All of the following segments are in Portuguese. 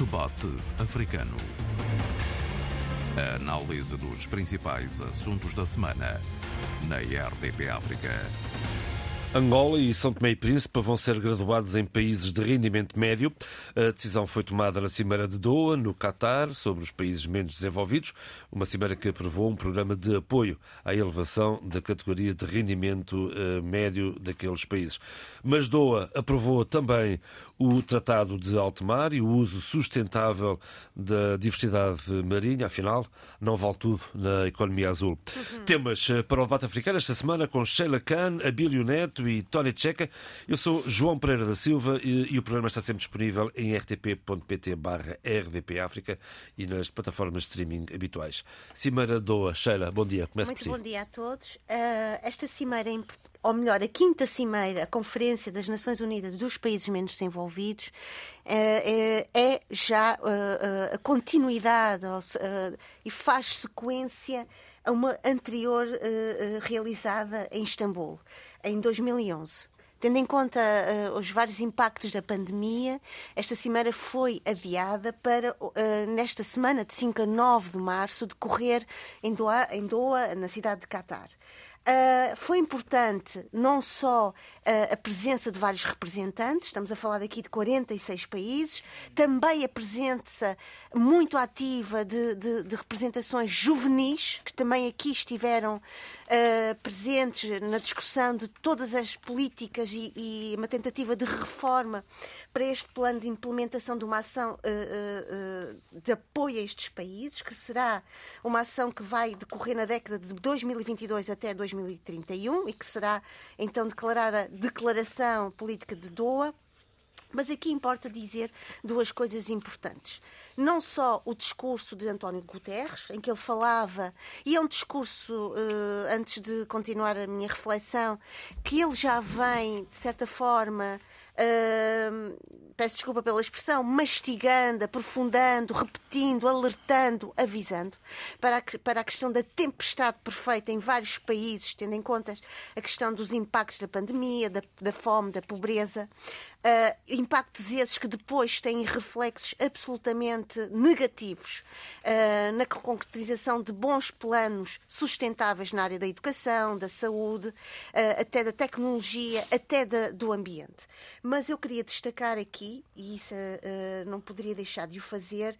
Debate africano. A análise dos principais assuntos da semana na RDP África. Angola e São Tomé e Príncipe vão ser graduados em países de rendimento médio. A decisão foi tomada na Cimeira de Doha, no Catar, sobre os países menos desenvolvidos, uma cimeira que aprovou um programa de apoio à elevação da categoria de rendimento médio daqueles países. Mas Doha aprovou também o Tratado de Alto Mar e o uso sustentável da diversidade marinha. Afinal, não vale tudo na economia azul. Temas para o debate africano esta semana com Sheila Khan, Abilio Neto e Tony Tcheca. Eu sou João Pereira da Silva e o programa está sempre disponível em rtp.pt/RDP África e nas plataformas de streaming habituais. Cimeira Doha. Sheila, bom dia. Comece por si. Muito bom dia a todos. Esta cimeira é importante. Ou melhor, a quinta cimeira, a Conferência das Nações Unidas dos Países Menos Desenvolvidos, é já a continuidade e faz sequência a uma anterior realizada em Istambul, em 2011. Tendo em conta os vários impactos da pandemia, esta cimeira foi adiada para, nesta semana de 5 a 9 de março, decorrer em Doha, na cidade de Catar. Foi importante não só a presença de vários representantes, estamos a falar aqui de 46 países, também a presença muito ativa de representações juvenis, que também aqui estiveram presentes na discussão de todas as políticas e uma tentativa de reforma para este plano de implementação de uma ação de apoio a estes países, que será uma ação que vai decorrer na década de 2022 até 2031 e que será então declarada a Declaração Política de Doha. Mas aqui importa dizer duas coisas importantes. Não só o discurso de António Guterres, em que ele falava, e é um discurso, antes de continuar a minha reflexão, que ele já vem, de certa forma, peço desculpa pela expressão, mastigando, aprofundando, repetindo, alertando, avisando para a questão da tempestade perfeita em vários países, tendo em conta a questão dos impactos da pandemia, da fome, da pobreza, impactos esses que depois têm reflexos absolutamente negativos na concretização de bons planos sustentáveis na área da educação, da saúde, até da tecnologia, até do ambiente. Mas eu queria destacar aqui, e isso não poderia deixar de o fazer,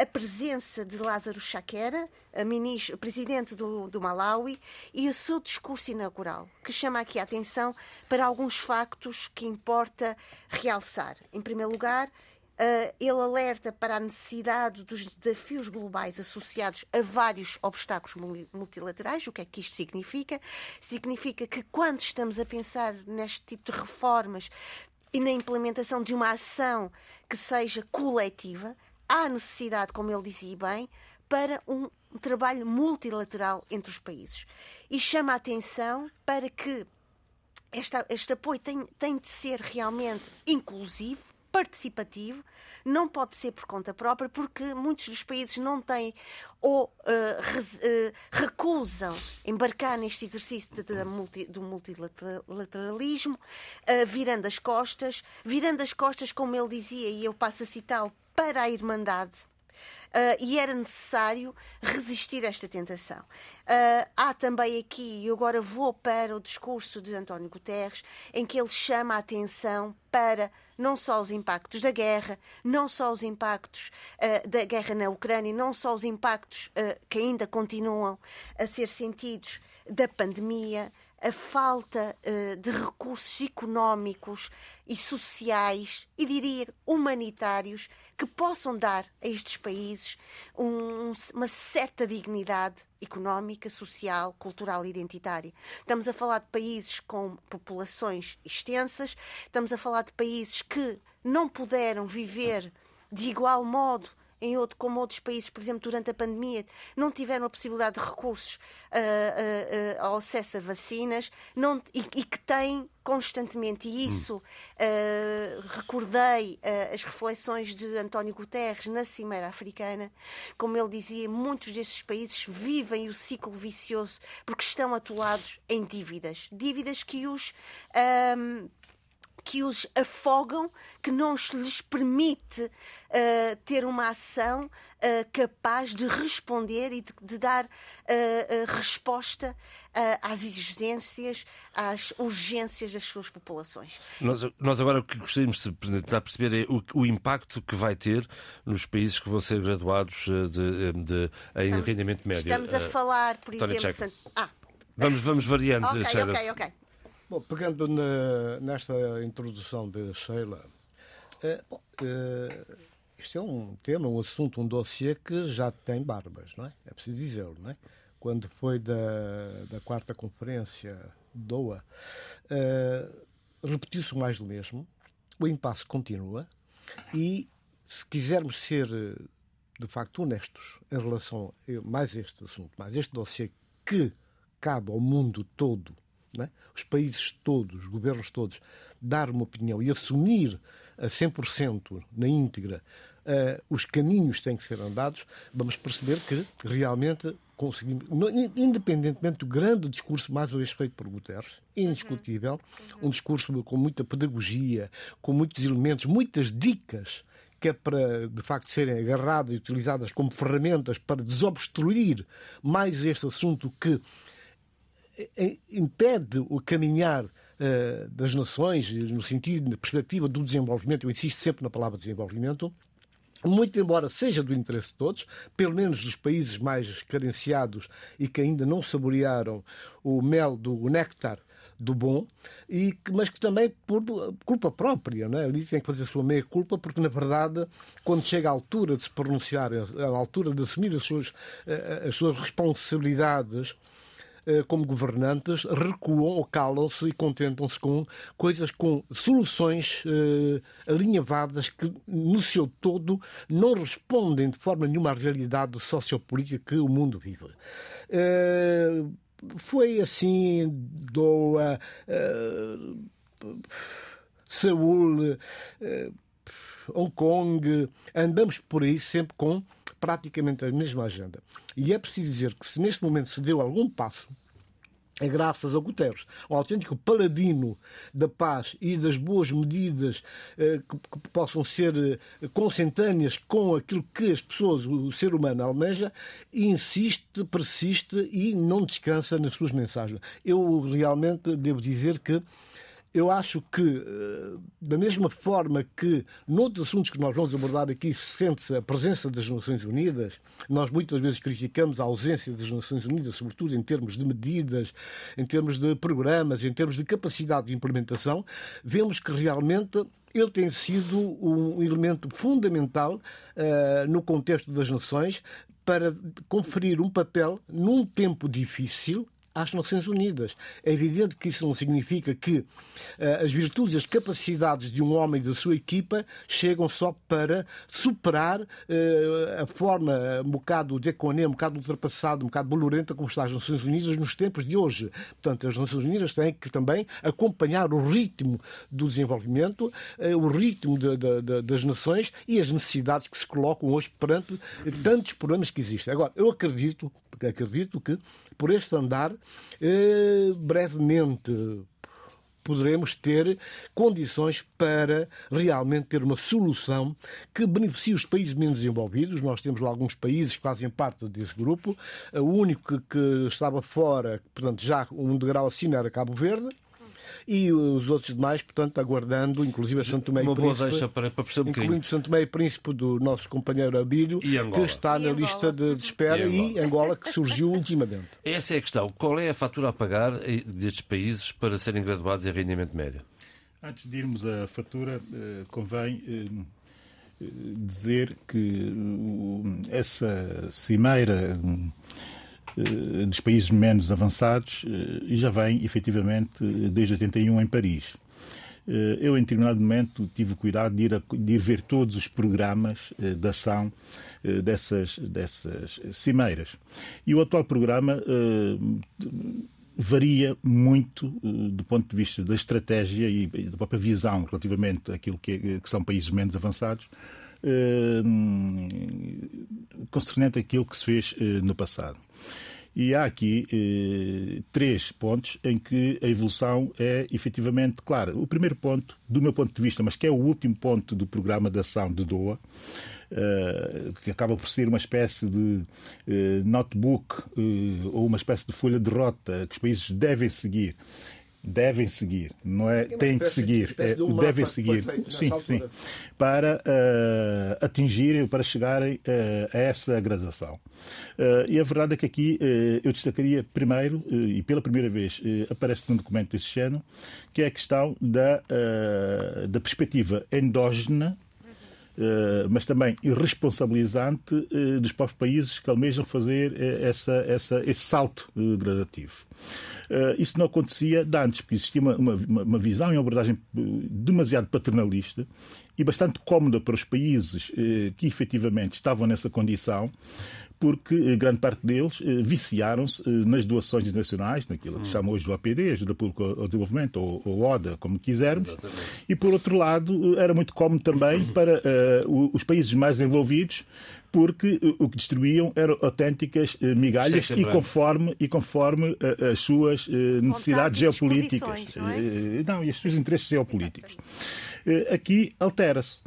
a presença de Lazarus Chakwera, presidente do Malawi, e o seu discurso inaugural, que chama aqui a atenção para alguns factos que importa realçar. Em primeiro lugar, ele alerta para a necessidade dos desafios globais associados a vários obstáculos multilaterais. O que é que isto significa? Significa que quando estamos a pensar neste tipo de reformas e na implementação de uma ação que seja coletiva, há necessidade, como ele dizia bem, para um trabalho multilateral entre os países. E chama a atenção para que este apoio tem de ser realmente inclusivo, participativo, não pode ser por conta própria, porque muitos dos países não têm ou recusam embarcar neste exercício do multilateralismo, virando as costas, como ele dizia, e eu passo a citá-lo, para a irmandade. E era necessário resistir a esta tentação. Há também aqui, e agora vou para o discurso de António Guterres, em que ele chama a atenção para não só os impactos da guerra, não só os impactos da guerra na Ucrânia, não só os impactos que ainda continuam a ser sentidos da pandemia, a falta de recursos económicos e sociais, e diria humanitários, que possam dar a estes países uma certa dignidade económica, social, cultural e identitária. Estamos a falar de países com populações extensas, estamos a falar de países que não puderam viver de igual modo como outros países, por exemplo, durante a pandemia, não tiveram a possibilidade de recursos ao acesso a vacinas e que têm constantemente, e isso recordei as reflexões de António Guterres na Cimeira Africana, como ele dizia, muitos desses países vivem o ciclo vicioso porque estão atolados em dívidas que os que os afogam, que não lhes permite ter uma ação capaz de responder e de dar resposta às exigências, às urgências das suas populações. Nós agora o que gostaríamos de tentar perceber é o impacto que vai ter nos países que vão ser graduados em rendimento médio. Estamos a falar, por exemplo... Vamos variando, Sheila. Ok. Bom, pegando nesta introdução de Sheila, isto é um tema, um assunto, um dossiê que já tem barbas, não é? É preciso dizer, não é? Quando foi da quarta conferência de Doha, repetiu-se mais do mesmo, o impasse continua e, se quisermos ser, de facto, honestos em relação a mais este assunto, mais este dossiê que cabe ao mundo todo, não é? Os países todos, os governos todos, dar uma opinião e assumir a 100%, na íntegra, os caminhos que têm que ser andados, vamos perceber que realmente conseguimos, independentemente do grande discurso, mais uma vez feito por Guterres, indiscutível, um discurso com muita pedagogia, com muitos elementos, muitas dicas, que é para, de facto, serem agarradas e utilizadas como ferramentas para desobstruir mais este assunto que impede o caminhar das nações, no sentido, na perspectiva do desenvolvimento. Eu insisto sempre na palavra desenvolvimento, muito embora seja do interesse de todos, pelo menos dos países mais carenciados e que ainda não saborearam o mel o néctar do bom, mas que também por culpa própria, não é? Ali tem que fazer a sua meia-culpa, porque, na verdade, quando chega a altura de se pronunciar, a altura de assumir as suas responsabilidades como governantes, recuam ou calam-se e contentam-se com coisas, com soluções alinhavadas que, no seu todo, não respondem de forma nenhuma à realidade sociopolítica que o mundo vive. Foi assim, Doha, Seul, Hong Kong, andamos por aí sempre com praticamente a mesma agenda. E é preciso dizer que se neste momento se deu algum passo, é graças a Guterres, um autêntico paladino da paz e das boas medidas que possam ser consentâneas com aquilo que as pessoas, o ser humano, almeja, e insiste, persiste e não descansa nas suas mensagens. Eu realmente devo dizer que eu acho que, da mesma forma que noutros assuntos que nós vamos abordar aqui sente-se a presença das Nações Unidas, nós muitas vezes criticamos a ausência das Nações Unidas, sobretudo em termos de medidas, em termos de programas, em termos de capacidade de implementação, vemos que realmente ele tem sido um elemento fundamental no contexto das nações para conferir um papel num tempo difícil às Nações Unidas. É evidente que isso não significa que as virtudes, as capacidades de um homem e da sua equipa chegam só para superar a forma um bocado deconé, um bocado ultrapassada, um bocado bolorenta como está as Nações Unidas nos tempos de hoje. Portanto, as Nações Unidas têm que também acompanhar o ritmo do desenvolvimento, o ritmo das nações e as necessidades que se colocam hoje perante tantos problemas que existem. Agora, eu acredito que por este andar, brevemente poderemos ter condições para realmente ter uma solução que beneficie os países menos desenvolvidos. Nós temos lá alguns países que fazem parte desse grupo. O único que estava fora, portanto, já um degrau acima, era Cabo Verde. E os outros demais, portanto, aguardando, inclusive a São Tomé e Príncipe. Uma boa deixa para perceber um bocadinho. Incluindo São Tomé e Príncipe do nosso companheiro Abilio, que está na lista de espera, e Angola, que surgiu ultimamente. Essa é a questão. Qual é a fatura a pagar destes países para serem graduados em rendimento médio? Antes de irmos à fatura, convém dizer que essa cimeira dos países menos avançados já vem, efetivamente, desde 81 em Paris. Eu, em determinado momento, tive o cuidado de ir ver todos os programas de ação dessas cimeiras. E o atual programa varia muito do ponto de vista da estratégia e da própria visão relativamente àquilo que são países menos avançados, concernente aquilo que se fez no passado. E há aqui três pontos em que a evolução é efetivamente clara. O primeiro ponto, do meu ponto de vista, mas que é o último ponto do programa de ação de Doha, que acaba por ser uma espécie de notebook ou uma espécie de folha de rota que os países devem seguir. Devem seguir, não é? Têm que seguir, devem seguir, sim, para atingirem, para chegarem a essa graduação. E a verdade é que aqui eu destacaria primeiro, e pela primeira vez aparece num documento desse género, que é a questão da perspectiva endógena, mas também irresponsabilizante dos próprios países que almejam fazer esse salto gradativo. Isso não acontecia de antes, porque existia uma visão e uma abordagem demasiado paternalista e bastante cómoda para os países que efetivamente estavam nessa condição, porque grande parte deles viciaram-se nas doações internacionais, naquilo que chamam hoje o APD, Ajuda Pública ao Desenvolvimento, ou ODA, como quisermos. Exatamente. E, por outro lado, era muito cómodo também para os países mais desenvolvidos, porque o que distribuíam eram autênticas migalhas e conforme as suas necessidades geopolíticas. Não é? E os seus interesses geopolíticos. Aqui altera-se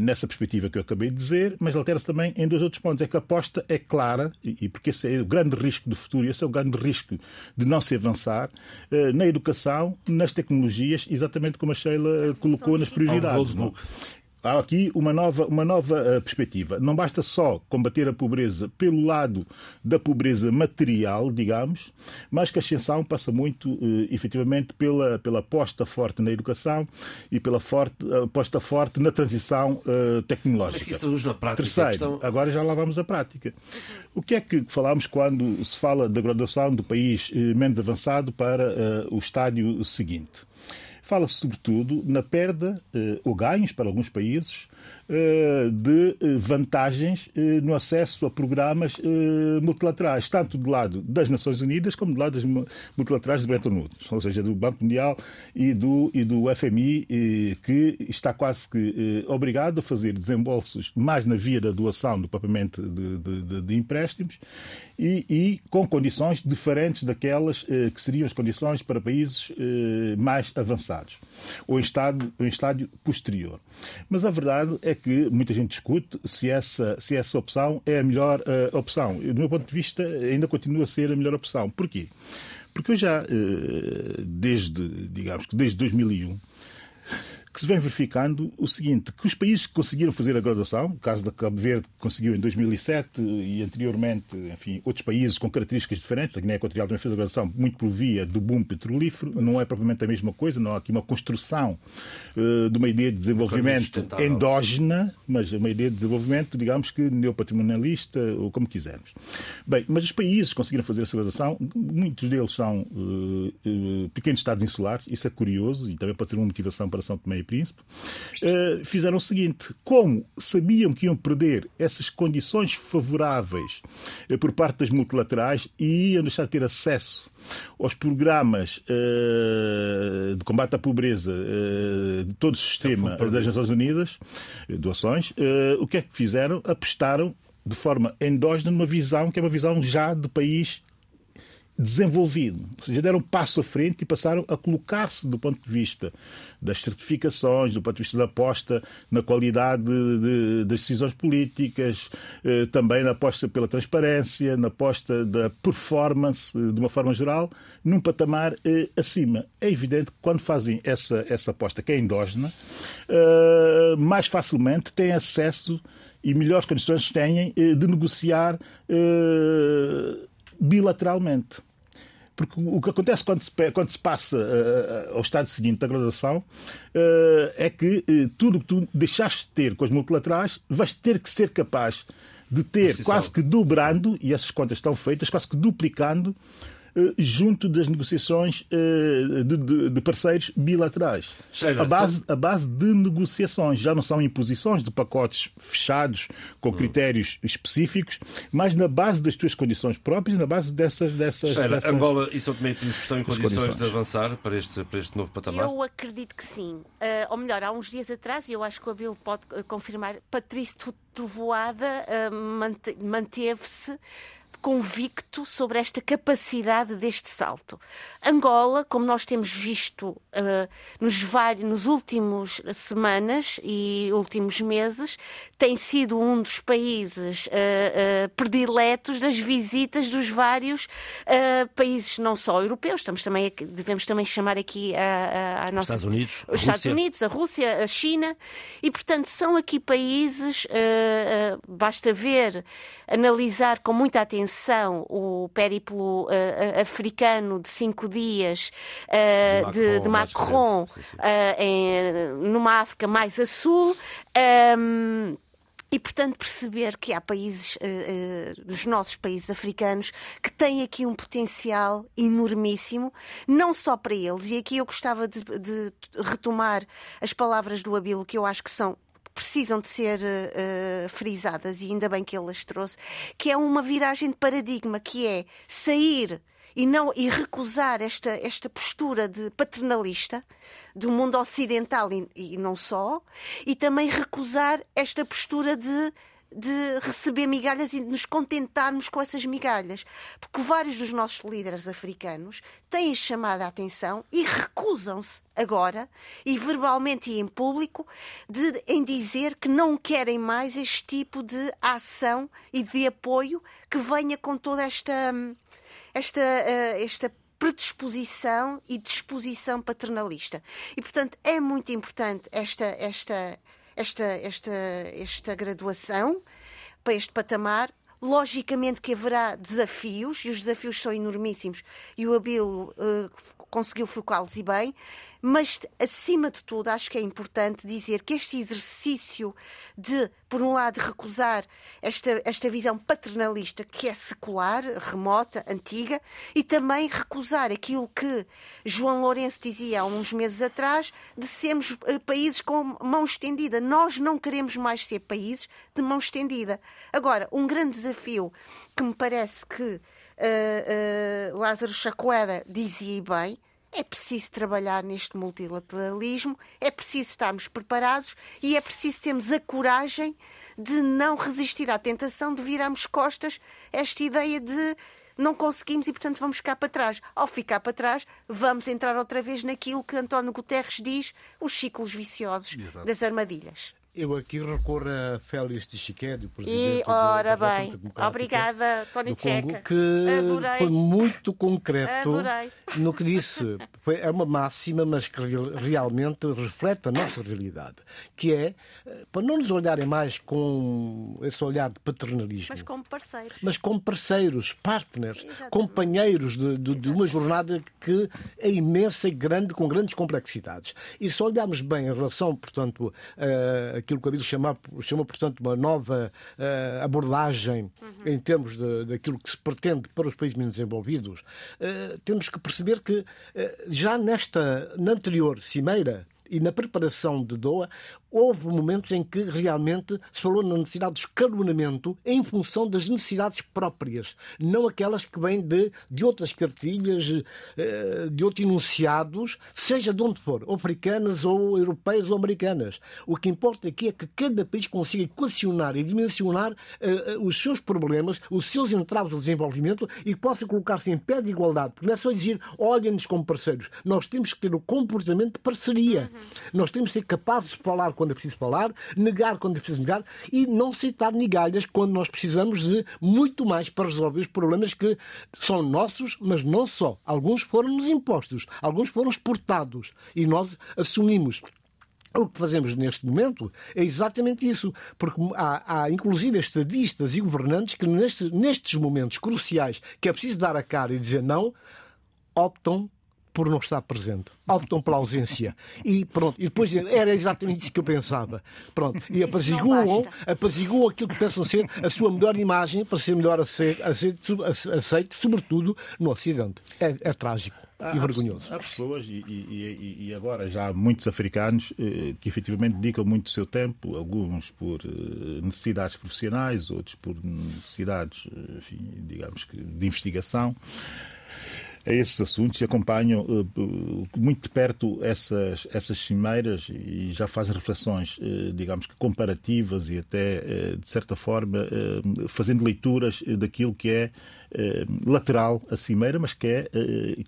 nessa perspectiva que eu acabei de dizer, mas altera-se também em dois outros pontos. É que a aposta é clara, e porque esse é o grande risco do futuro, esse é o grande risco de não se avançar, na educação, nas tecnologias, exatamente como a Sheila colocou nas prioridades. Há aqui uma nova perspectiva. Não basta só combater a pobreza pelo lado da pobreza material, digamos, mas que a ascensão passa muito, efetivamente, pela aposta forte na educação e pela aposta forte na transição tecnológica. Como é que isso traduz na prática? Terceiro, agora já lá vamos à prática. O que é que falamos quando se fala da graduação do país menos avançado para o estádio seguinte? Fala-se, sobretudo, na perda ou ganhos para alguns países de vantagens no acesso a programas multilaterais, tanto do lado das Nações Unidas como do lado das multilaterais de Bretton Woods, ou seja, do Banco Mundial e do FMI, que está quase que obrigado a fazer desembolsos mais na via da doação do propriamente de empréstimos e com condições diferentes daquelas que seriam as condições para países mais avançados ou em estádio posterior. Mas a verdade é que muita gente discute se essa opção é a melhor opção. Do meu ponto de vista, ainda continua a ser a melhor opção. Porquê? Porque eu já, desde 2001, que se vem verificando o seguinte, que os países que conseguiram fazer a graduação, o caso da Cabo Verde, que conseguiu em 2007 e anteriormente, enfim, outros países com características diferentes, a Guiné Equatorial também fez a graduação muito por via do boom petrolífero, não é propriamente a mesma coisa, não há aqui uma construção de uma ideia de desenvolvimento endógena, mas uma ideia de desenvolvimento, digamos que neopatrimonialista, ou como quisermos. Bem, mas os países que conseguiram fazer essa graduação, muitos deles são pequenos estados insulares, isso é curioso e também pode ser uma motivação para São Tomé e Príncipe, fizeram o seguinte, como sabiam que iam perder essas condições favoráveis por parte das multilaterais e iam deixar de ter acesso aos programas de combate à pobreza de todo o sistema das Nações Unidas, doações, o que é que fizeram? Apostaram de forma endógena numa visão que é uma visão já de país desenvolvido, ou seja, deram um passo à frente e passaram a colocar-se do ponto de vista das certificações, do ponto de vista da aposta na qualidade das decisões políticas, também na aposta pela transparência, na aposta da performance, de uma forma geral, num patamar acima. É evidente que quando fazem essa aposta, que é endógena, mais facilmente têm acesso e melhores condições têm de negociar bilateralmente. Porque o que acontece quando se passa ao estado seguinte da graduação é que tudo o que tu deixaste de ter com as multilaterais vais ter que ser capaz de ter, quase que dobrando, e essas contas estão feitas, quase que duplicando junto das negociações de parceiros bilaterais. Sheila, a base de negociações, já não são imposições de pacotes fechados com critérios específicos, mas na base das suas condições próprias, na base dessas Sheila, Angola e São Tomé e Príncipe estão em condições de avançar para este novo patamar? Eu acredito que sim. Ou melhor, há uns dias atrás, e eu acho que o Abilio pode confirmar, Patrícia Trovoada manteve-se convicto sobre esta capacidade deste salto. Angola, como nós temos visto nos últimos semanas e últimos meses, tem sido um dos países prediletos das visitas dos vários países, não só europeus, devemos também chamar aqui a nossa... Estados Unidos, a Rússia, a China, e portanto são aqui países, basta ver, analisar com muita atenção o périplo africano de 5 dias de Macron numa África mais a sul, e, portanto, perceber que há países, dos nossos países africanos, que têm aqui um potencial enormíssimo, não só para eles. E aqui eu gostava de retomar as palavras do Abilio, que eu acho que precisam de ser frisadas, e ainda bem que ele as trouxe, que é uma viragem de paradigma, que é sair e recusar esta postura de paternalista do mundo ocidental e não só, e também recusar esta postura de receber migalhas e de nos contentarmos com essas migalhas. Porque vários dos nossos líderes africanos têm chamado a atenção e recusam-se agora, e verbalmente e em público, em dizer que não querem mais este tipo de ação e de apoio que venha com toda esta predisposição e disposição paternalista. E, portanto, é muito importante esta graduação para este patamar. Logicamente que haverá desafios, e os desafios são enormíssimos, e o Abilio conseguiu focá-los e bem, mas acima de tudo acho que é importante dizer que este exercício de, por um lado, recusar esta visão paternalista que é secular, remota, antiga, e também recusar aquilo que João Lourenço dizia há uns meses atrás, de sermos países com mão estendida. Nós não queremos mais ser países de mão estendida. Agora, um grande desafio que me parece que Lazarus Chakwera dizia bem, é preciso trabalhar neste multilateralismo, é preciso estarmos preparados e é preciso termos a coragem de não resistir à tentação de virarmos costas a esta ideia de não conseguimos e, portanto, vamos ficar para trás. Ao ficar para trás, vamos entrar outra vez naquilo que António Guterres diz, os ciclos viciosos das armadilhas. Eu aqui recorro a Félix Tshisekedi, presidente da obrigada, Tony Tcheca, que adorei. Foi muito concreto no que disse. É uma máxima, mas que realmente reflete a nossa realidade, que é, para não nos olharem mais com esse olhar de paternalismo, mas como parceiros. Mas como parceiros, partners, exatamente, companheiros de uma jornada que é imensa e grande, com grandes complexidades. E se olharmos bem em relação, portanto, aquilo que a Bíblia chama, portanto, uma nova abordagem em termos daquilo que se pretende para os países menos desenvolvidos, temos que perceber que já na anterior cimeira e na preparação de Doha, houve momentos em que realmente se falou na necessidade de escalonamento em função das necessidades próprias, não aquelas que vêm de outras cartilhas, de outros enunciados, seja de onde for, africanas ou europeias ou americanas. O que importa aqui é que cada país consiga equacionar e dimensionar os seus problemas, os seus entraves ao desenvolvimento e possa colocar-se em pé de igualdade. Porque não é só dizer, olhem-nos como parceiros. Nós temos que ter o comportamento de parceria. Nós temos que ser capazes de falar quando é preciso falar, negar quando é preciso negar e não aceitar migalhas quando nós precisamos de muito mais para resolver os problemas que são nossos, mas não só. Alguns foram-nos impostos, alguns foram exportados e nós assumimos. O que fazemos neste momento é exatamente isso, porque há inclusive estadistas e governantes que nestes momentos cruciais que é preciso dar a cara e dizer não, optam por não estar presente. Optam pela ausência. E pronto. E depois era exatamente isso que eu pensava. Pronto. E apaziguam aquilo que pensam ser a sua melhor imagem para ser melhor aceito, sobretudo no Ocidente. É trágico e vergonhoso. Há pessoas, e agora já há muitos africanos que efetivamente dedicam muito o seu tempo, alguns por necessidades profissionais, outros por necessidades, enfim, digamos que de investigação, a esses assuntos e acompanham muito de perto essas cimeiras e já fazem reflexões, digamos que comparativas e até, de certa forma, fazendo leituras daquilo que é lateral à cimeira, mas que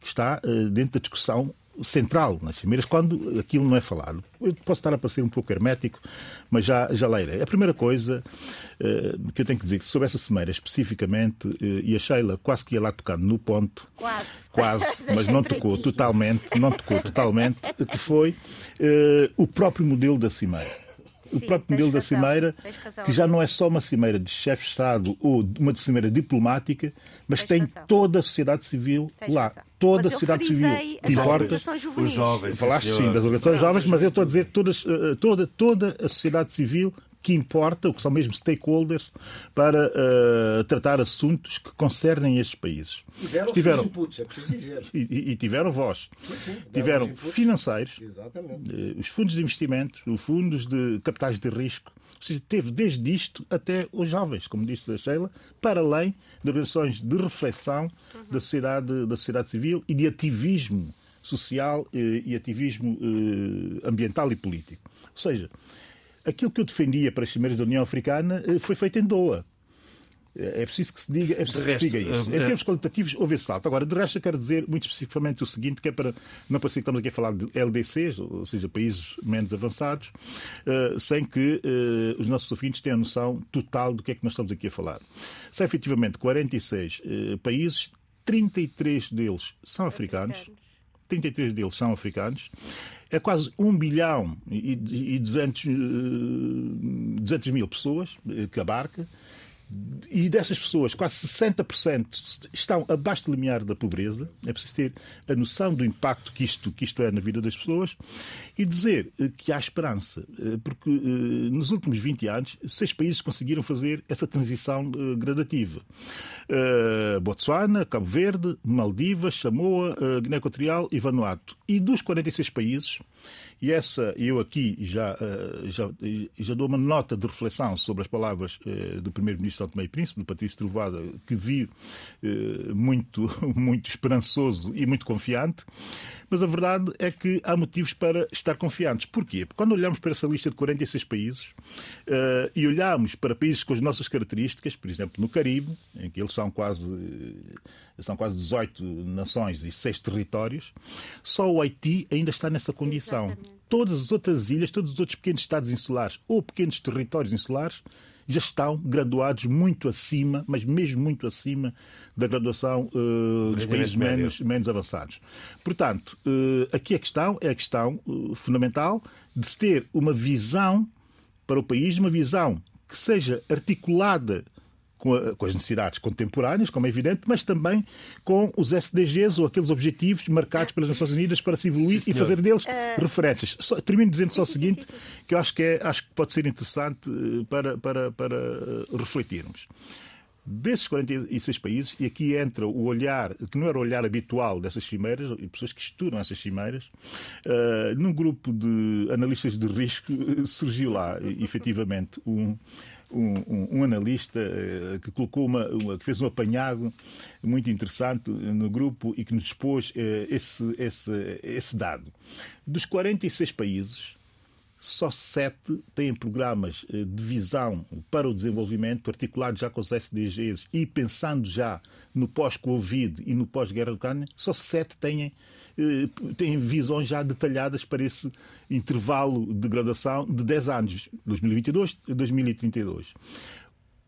está dentro da discussão central nas cimeiras, quando aquilo não é falado. Eu posso estar a parecer um pouco hermético, mas já lá irei. A primeira coisa que eu tenho que dizer, que sobre essa cimeira especificamente, e a Sheila quase que ia lá tocando no ponto, quase mas não tocou totalmente, que foi o próprio modelo da cimeira. O próprio modelo da cimeira, que já não é só uma cimeira de chefe de Estado ou uma cimeira diplomática, mas tem toda a sociedade civil lá. Toda a sociedade civil. As organizações juvenis. Falaste sim das organizações jovens, mas eu estou a dizer toda a sociedade civil que importa, o que são mesmo stakeholders, para tratar assuntos que concernem estes países. Tiveram inputs, é preciso dizer. E tiveram voz. Sim, tiveram financeiros, os fundos de investimento, os fundos de capitais de risco. Ou seja, teve desde isto até os jovens, como disse a Sheila, para além de organizações de reflexão da sociedade civil e de ativismo social e ativismo ambiental e político. Ou seja, aquilo que eu defendia para as cimeiras da União Africana foi feito em Doha. É preciso que se diga, isso. Em termos qualitativos, houve esse salto. Agora, de resto, eu quero dizer muito especificamente o seguinte, que é para não parecer que estamos aqui a falar de LDCs, ou seja, países menos avançados, sem que os nossos ouvintes tenham a noção total do que é que nós estamos aqui a falar. São, efetivamente, 46 países, 33 deles são africanos. 33 deles são africanos. É quase 1 bilhão e 200 mil pessoas que abarca. E dessas pessoas, quase 60% estão abaixo do limiar da pobreza. É preciso ter a noção do impacto que isto é na vida das pessoas e dizer que há esperança, porque nos últimos 20 anos, 6 países conseguiram fazer essa transição gradativa. Botsuana, Cabo Verde, Maldivas, Samoa, Guiné Equatorial e Vanuatu. E dos 46 países, e essa, eu aqui já dou uma nota de reflexão sobre as palavras do primeiro-ministro de São Tomé e Príncipe, do Patrícia Trovoada, que vi muito esperançoso e muito confiante, mas a verdade é que há motivos para estar confiantes. Porquê? Porque quando olhamos para essa lista de 46 países e olhamos para países com as nossas características, por exemplo, no Caribe, em que eles são quase 18 nações e 6 territórios, só o Haiti ainda está nessa condição. Exatamente. Todas as outras ilhas, todos os outros pequenos estados insulares ou pequenos territórios insulares já estão graduados muito acima, mas mesmo muito acima da graduação dos países menos avançados. Portanto, aqui a questão fundamental de se ter uma visão para o país, uma visão que seja articulada com as necessidades contemporâneas, como é evidente, mas também com os SDGs ou aqueles objetivos marcados pelas Nações Unidas para se evoluir e fazer deles referências. Termino dizendo só o seguinte, que eu acho que pode ser interessante para refletirmos. Desses 46 países, e aqui entra o olhar, que não era o olhar habitual dessas cimeiras, e pessoas que estudam essas cimeiras, num grupo de analistas de risco surgiu lá, efetivamente, um analista que colocou que fez um apanhado muito interessante no grupo e que nos expôs esse dado. Dos 46 países, só 7 têm programas de visão para o desenvolvimento, articulados já com os SDGs e pensando já no pós-Covid e no pós-guerra da Ucrânia, só 7 têm visões já detalhadas para esse intervalo de graduação de 10 anos, 2022 e 2032.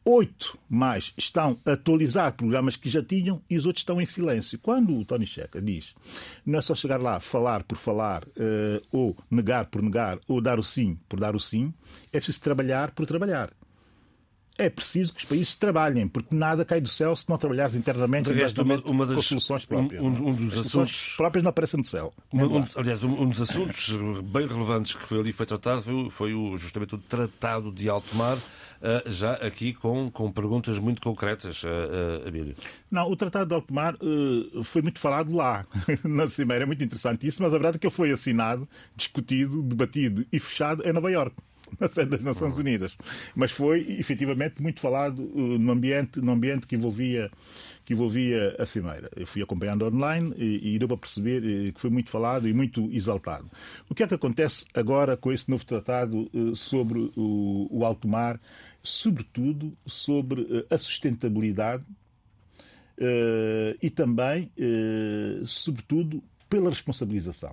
8 mais estão a atualizar programas que já tinham e os outros estão em silêncio. Quando o Tony Tcheca diz não é só chegar lá, falar por falar, ou negar por negar, ou dar o sim por dar o sim, é preciso trabalhar por trabalhar. é preciso que os países trabalhem, porque nada cai do céu se não trabalhares internamente com soluções próprias. Soluções próprias não aparecem do céu. Aliás, um dos assuntos bem relevantes que foi ali foi tratado foi justamente o Tratado de Alto Mar, já aqui com perguntas muito concretas, Abílio. Não, o Tratado de Alto Mar foi muito falado lá na Cimeira, é muito interessante isso, mas a verdade é que ele foi assinado, discutido, debatido e fechado em Nova Iorque, na sede das Nações Unidas. Mas foi, efetivamente, muito falado no ambiente que envolvia a Cimeira. Eu fui acompanhando online e deu para perceber que foi muito falado e muito exaltado. O que é que acontece agora com esse novo tratado sobre o alto mar, sobretudo sobre a sustentabilidade e também, sobretudo, pela responsabilização?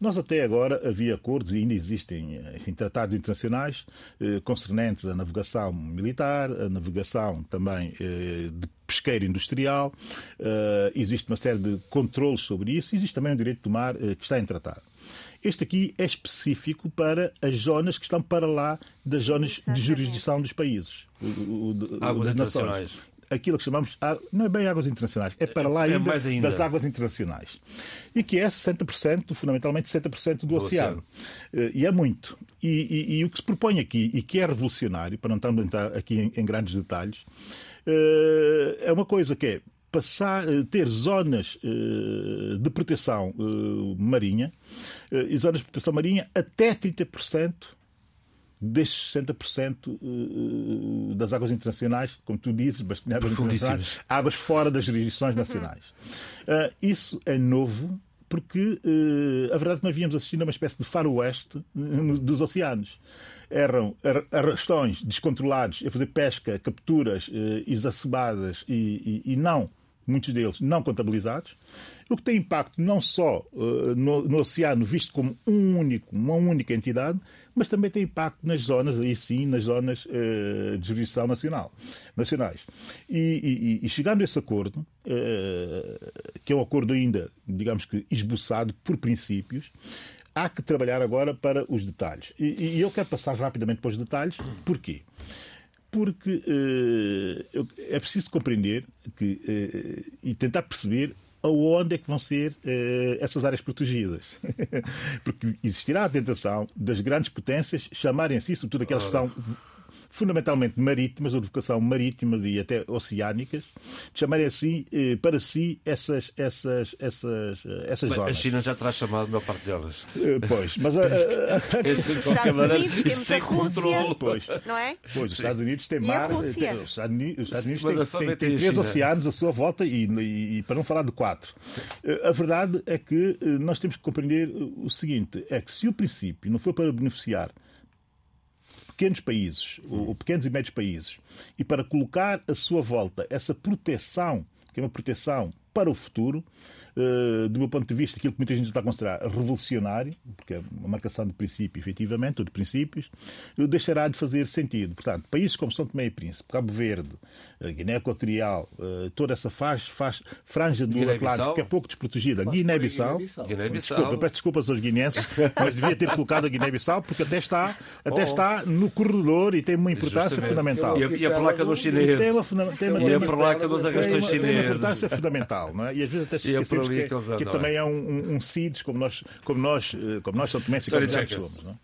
Nós até agora havia acordos, e ainda existem, enfim, tratados internacionais concernentes à navegação militar, à navegação também de pesqueiro industrial. Existe uma série de controles sobre isso. Existe também o direito do mar que está em tratado. Este aqui é específico para as zonas que estão para lá das zonas de jurisdição dos países. Águas internacionais. Aquilo que chamamos, não é bem águas internacionais, é para lá ainda das águas internacionais. E que é 60%, fundamentalmente 60% do oceano. E é muito. E o que se propõe aqui, e que é revolucionário, para não estarmos aqui em grandes detalhes, é uma coisa que é ter zonas de proteção marinha, e zonas de proteção marinha até 30%, destes 60% das águas internacionais, como tu dizes, bastilhadas internacionais, águas fora das jurisdições nacionais. Isso é novo, porque a verdade é que nós viemos assistindo a uma espécie de faroeste dos oceanos. Eram arrastões descontrolados a fazer pesca, capturas exacerbadas e não, muitos deles, não contabilizados, o que tem impacto não só no oceano visto como uma única entidade, mas também tem impacto nas zonas, aí sim, nas zonas de jurisdição nacionais. E chegando a esse acordo, que é um acordo ainda, digamos que, esboçado por princípios, há que trabalhar agora para os detalhes. E eu quero passar rapidamente para os detalhes. Porquê? Porque é preciso compreender e tentar perceber aonde é que vão ser essas áreas protegidas. Porque existirá a tentação das grandes potências chamarem a si, sobretudo aquelas que são fundamentalmente marítimas, ou de vocação marítimas e até oceânicas, de chamarem assim, para si essas zonas. A China já terá chamado a maior parte delas. Pois, mas... Os Estados Unidos têm mar... Os Estados Unidos têm três oceanos à sua volta e para não falar de quatro. A verdade é que nós temos que compreender o seguinte, é que se o princípio não for para beneficiar pequenos países, ou pequenos e médios países, e para colocar à sua volta essa proteção, que é uma proteção para o futuro, do meu ponto de vista, aquilo que muita gente está a considerar revolucionário, porque é uma marcação de princípio, efetivamente, ou de princípios, deixará de fazer sentido. Portanto, países como São Tomé e Príncipe, Cabo Verde, Guiné Equatorial, toda essa franja do Atlântico, que é pouco desprotegida, Guiné-Bissau. Desculpa, peço desculpas aos guineenses, mas devia ter colocado a Guiné-Bissau, porque até está no corredor e tem uma importância fundamental. E a placa dos chineses. E a placa dos arrastões chineses. Tem uma importância fundamental, não é? E às vezes até se esquecemos que também é um CIDES, como nós São Tomé e Príncipe somos. Não?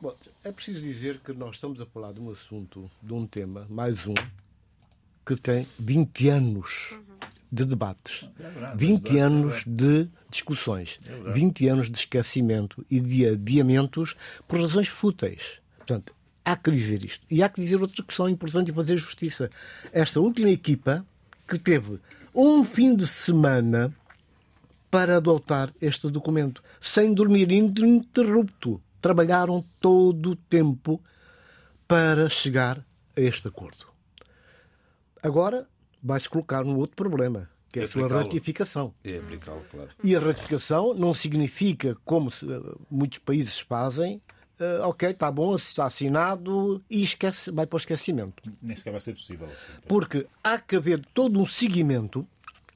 Bom, é preciso dizer que nós estamos a falar de um assunto, de um tema, mais um, que tem 20 anos de debates, 20 anos de discussões, 20 anos de esquecimento e de adiamentos por razões fúteis. Portanto, há que dizer isto. E há que dizer outra questão importante e fazer justiça. Esta última equipa que teve um fim de semana para adotar este documento, sem dormir ininterrupto. Trabalharam todo o tempo para chegar a este acordo. Agora vai-se colocar um outro problema, que é a sua ratificação. É aplicá-lo, claro. E a ratificação não significa, como muitos países fazem, ok, está bom, está assinado e esquece, vai para o esquecimento. Nem sequer vai ser possível. Assim, porque há que haver todo um seguimento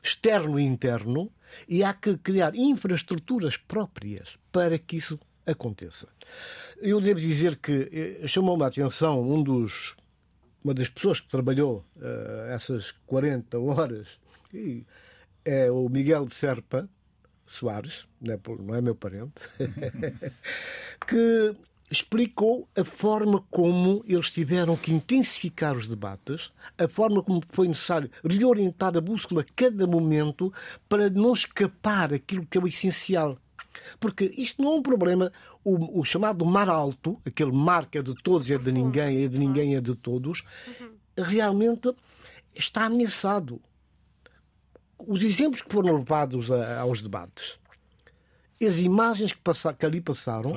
externo e interno e há que criar infraestruturas próprias para que isso aconteça. Eu devo dizer que chamou-me a atenção um dos uma das pessoas que trabalhou essas 40 horas e é o Miguel de Serpa Soares, não é meu parente, que explicou a forma como eles tiveram que intensificar os debates, a forma como foi necessário reorientar a bússola a cada momento para não escapar aquilo que é o essencial. Porque isto não é um problema, o chamado mar alto, aquele mar que é de todos, é de ninguém, é de ninguém, é de todos, realmente está ameaçado. Os exemplos que foram levados aos debates, as imagens que ali passaram,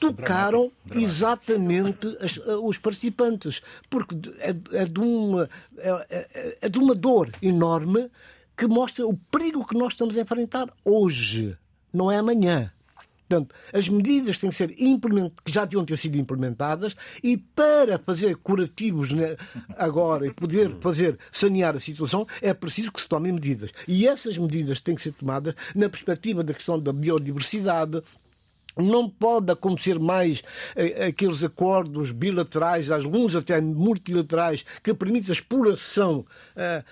tocaram exatamente os participantes, porque é de uma dor enorme que mostra o perigo que nós estamos a enfrentar hoje, não é amanhã. Portanto, as medidas têm que ser implementadas, que já deviam ter sido implementadas, e para fazer curativos agora e poder fazer sanear a situação, é preciso que se tomem medidas. E essas medidas têm que ser tomadas na perspectiva da questão da biodiversidade. Não pode acontecer mais aqueles acordos bilaterais, alguns até multilaterais, que permitem a exploração,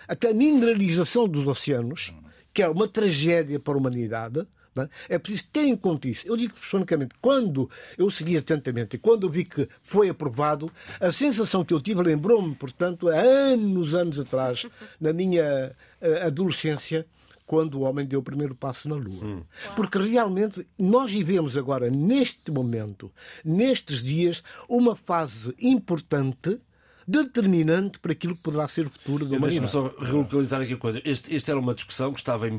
até a mineralização dos oceanos, que é uma tragédia para a humanidade. É preciso ter em conta isso. Eu digo francamente, quando eu segui atentamente e quando eu vi que foi aprovado, a sensação que eu tive lembrou-me, portanto, há anos atrás, na minha adolescência, quando o homem deu o primeiro passo na Lua. Porque realmente nós vivemos agora, neste momento, nestes dias, uma fase importante, determinante para aquilo que poderá ser o futuro da humanidade. Deixa-me só relocalizar aqui a coisa. Esta era uma discussão que estava em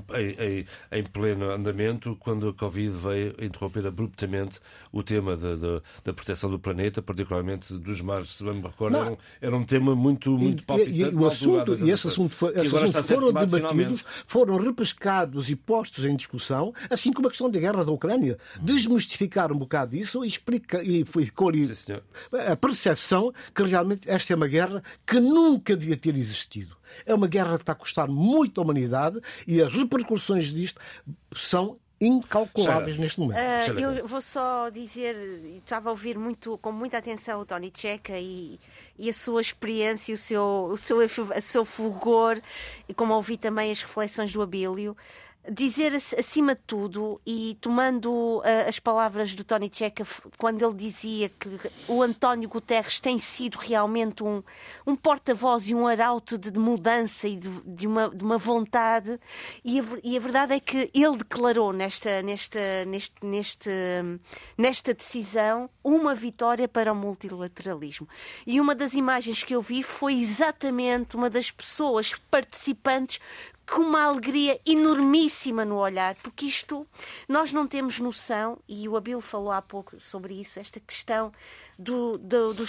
pleno andamento quando a Covid veio interromper abruptamente o tema da proteção do planeta, particularmente dos mares. Se bem me recordo, era um tema muito palpitante. Esses assuntos foram debatidos, finalmente. Foram repescados e postos em discussão, assim como a questão da guerra da Ucrânia. Desmistificar um bocado isso e ficou ali a percepção que realmente esta é uma guerra que nunca devia ter existido. É uma guerra que está a custar muito à humanidade e as repercussões disto são incalculáveis neste momento. Eu vou só dizer, estava a ouvir com muita atenção o Tony Tcheca e a sua experiência, o seu fulgor, e como ouvi também as reflexões do Abilio. Dizer acima de tudo, e tomando as palavras do Tony Tcheca, quando ele dizia que o António Guterres tem sido realmente um porta-voz e um arauto de mudança e de uma vontade, e a verdade é que ele declarou nesta decisão uma vitória para o multilateralismo. E uma das imagens que eu vi foi exatamente uma das pessoas participantes com uma alegria enormíssima no olhar, porque isto nós não temos noção, e o Abílio falou há pouco sobre isso, esta questão dos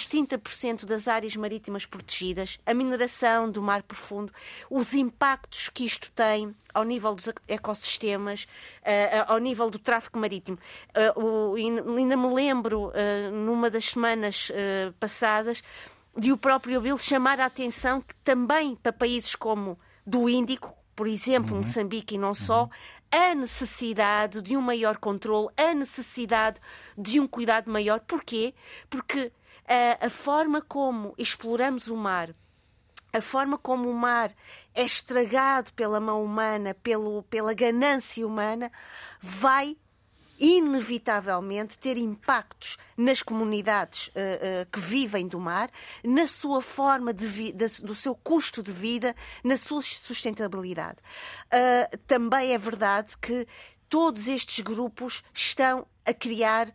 30% das áreas marítimas protegidas, a mineração do mar profundo, os impactos que isto tem ao nível dos ecossistemas, ao nível do tráfego marítimo. Ainda me lembro, numa das semanas passadas, de o próprio Abílio chamar a atenção que também para países como do Índico, por exemplo, Moçambique e não só, a necessidade de um maior controle, a necessidade de um cuidado maior. Porquê? Porque a forma como exploramos o mar, a forma como o mar é estragado pela mão humana, pela ganância humana, vai inevitavelmente ter impactos nas comunidades que vivem do mar, na sua forma de vida, do seu custo de vida, na sua sustentabilidade. Também é verdade que todos estes grupos estão a criar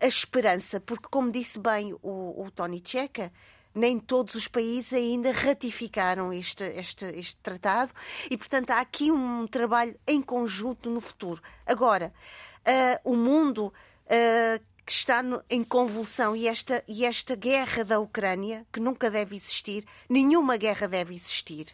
a esperança, porque, como disse bem o Tony Tcheca, nem todos os países ainda ratificaram este tratado e, portanto, há aqui um trabalho em conjunto no futuro. Agora, o mundo que está em convulsão e esta guerra da Ucrânia, que nunca deve existir, nenhuma guerra deve existir,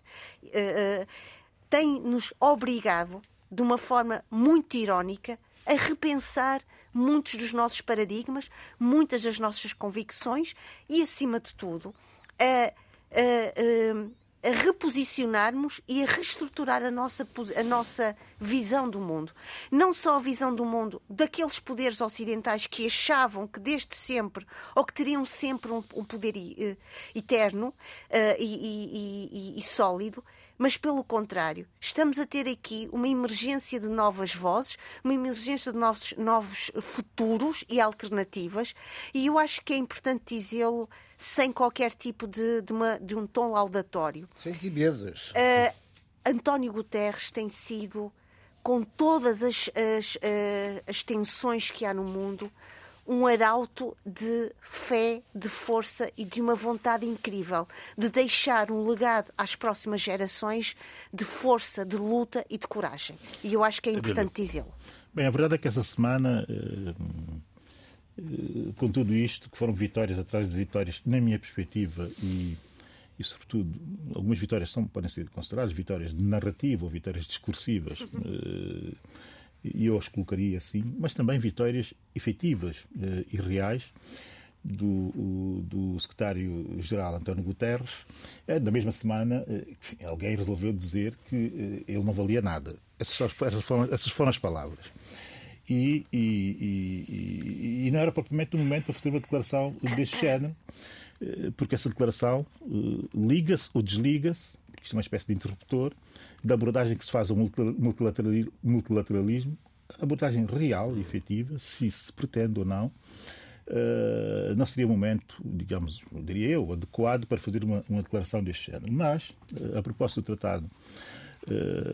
tem-nos obrigado, de uma forma muito irónica, a repensar muitos dos nossos paradigmas, muitas das nossas convicções e, acima de tudo, a reposicionarmos e a reestruturar a nossa visão do mundo. Não só a visão do mundo daqueles poderes ocidentais que achavam que desde sempre, ou que teriam sempre um poder eterno e sólido, mas pelo contrário, estamos a ter aqui uma emergência de novas vozes, uma emergência de novos futuros e alternativas, e eu acho que é importante dizê-lo sem qualquer tipo de um tom laudatório. Sem timidez. António Guterres tem sido, com todas as tensões que há no mundo, um arauto de fé, de força e de uma vontade incrível de deixar um legado às próximas gerações de força, de luta e de coragem. E eu acho que é importante dizê-lo. Bem, a verdade é que essa semana, com tudo isto, que foram vitórias atrás de vitórias, na minha perspectiva, e sobretudo, algumas vitórias podem ser consideradas vitórias de narrativa ou vitórias discursivas, e eu as colocaria assim, mas também vitórias efetivas e reais do secretário-geral António Guterres. Na mesma semana, enfim, alguém resolveu dizer que ele não valia nada. Essas foram as palavras. E não era propriamente o momento de fazer uma declaração deste género, porque essa declaração liga-se ou desliga-se, porque isto é uma espécie de interruptor, da abordagem que se faz ao multilateralismo, abordagem real e efetiva, se pretende ou não. Não seria o momento, digamos, diria eu, adequado para fazer uma declaração deste género. Mas, a propósito do tratado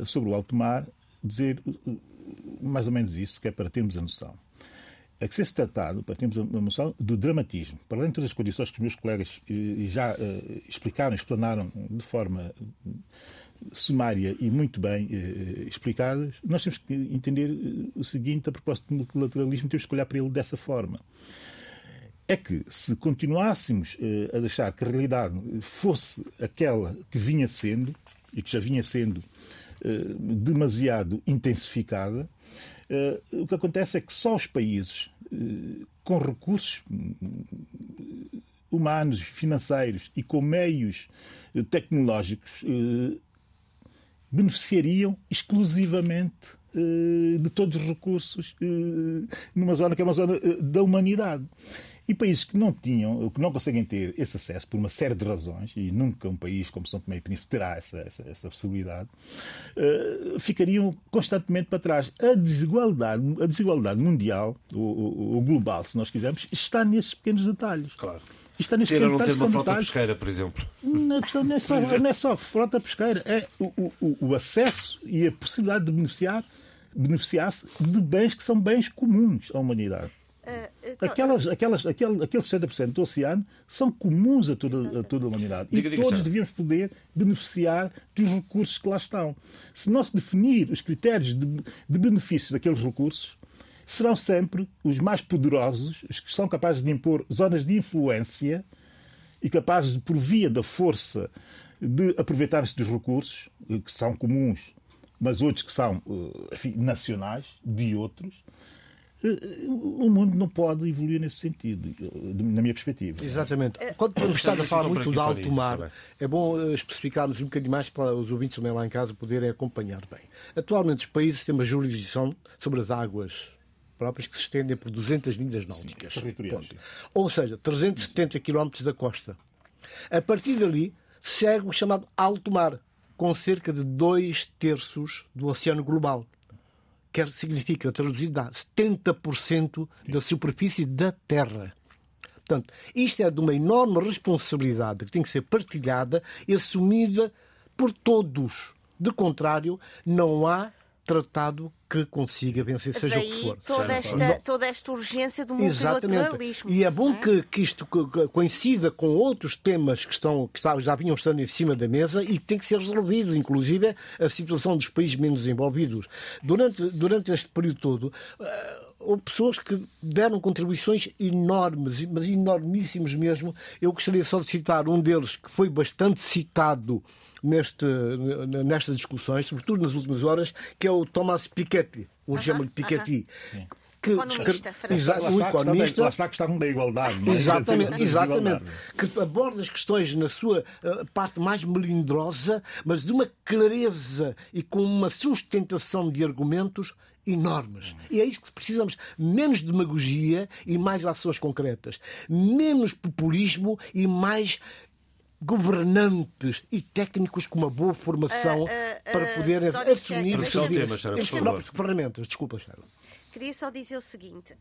sobre o alto mar, dizer mais ou menos isso, que é para termos a noção. É que se esse tratado, para termos a noção do dramatismo, para além de todas as condições que os meus colegas já explicaram, explanaram de forma sumária e muito bem explicadas, nós temos que entender o seguinte, a propósito do multilateralismo, temos que olhar para ele dessa forma. É que se continuássemos a deixar que a realidade fosse aquela que vinha sendo, e que já vinha sendo demasiado intensificada, o que acontece é que só os países com recursos humanos, financeiros e com meios tecnológicos beneficiariam exclusivamente de todos os recursos numa zona que é uma zona da humanidade. E países que não tinham, que não conseguem ter esse acesso por uma série de razões, e nunca um país como São Tomé e Príncipe terá essa possibilidade, ficariam constantemente para trás. A desigualdade mundial, ou global, se nós quisermos, está nesses pequenos detalhes. Claro. Está nesses pequenos detalhes. Ter uma frota pesqueira, por exemplo. Não é só frota pesqueira, é o acesso e a possibilidade de beneficiar-se de bens que são bens comuns à humanidade. Aqueles 60% do oceano são comuns a toda a humanidade. E todos devíamos poder beneficiar dos recursos que lá estão. Se não se definir os critérios de benefício daqueles recursos, serão sempre os mais poderosos, os que são capazes de impor zonas de influência e capazes, por via da força, de aproveitar-se dos recursos, que são comuns, mas outros que são, enfim, nacionais, de outros. O mundo não pode evoluir nesse sentido, na minha perspectiva. Exatamente. Quando o Estado fala muito do alto mar, é bom especificarmos um bocadinho mais para os ouvintes também lá em casa poderem acompanhar bem. Atualmente os países têm uma jurisdição sobre as águas próprias que se estendem por 200 milhas náuticas. Sim. Ou seja, 370 km da costa. A partir dali, segue o chamado alto mar, com cerca de 2/3 do oceano global. Que significa, traduzido, dá 70% da superfície da Terra. Portanto, isto é de uma enorme responsabilidade que tem que ser partilhada e assumida por todos. De contrário, não há tratado que consiga vencer, seja o que for. Toda esta urgência do multilateralismo. E é bom que isto coincida com outros temas que já vinham estando em cima da mesa e que têm que ser resolvidos, inclusive a situação dos países menos desenvolvidos. Durante este período todo, houve pessoas que deram contribuições enormes, mas enormíssimos mesmo. Eu gostaria só de citar um deles que foi bastante citado nestas discussões, sobretudo nas últimas horas, que é o Thomas Piketty, hoje chamam-lhe Piketty, que economista francês. Lá está a questão da igualdade. Exatamente. Que aborda as questões na sua parte mais melindrosa, mas de uma clareza e com uma sustentação de argumentos enormes. E é isso que precisamos. Menos demagogia e mais ações concretas. Menos populismo e mais governantes e técnicos com uma boa formação para poderem assumir as próprias ferramentas. Desculpa, Sheila. Queria só dizer o seguinte.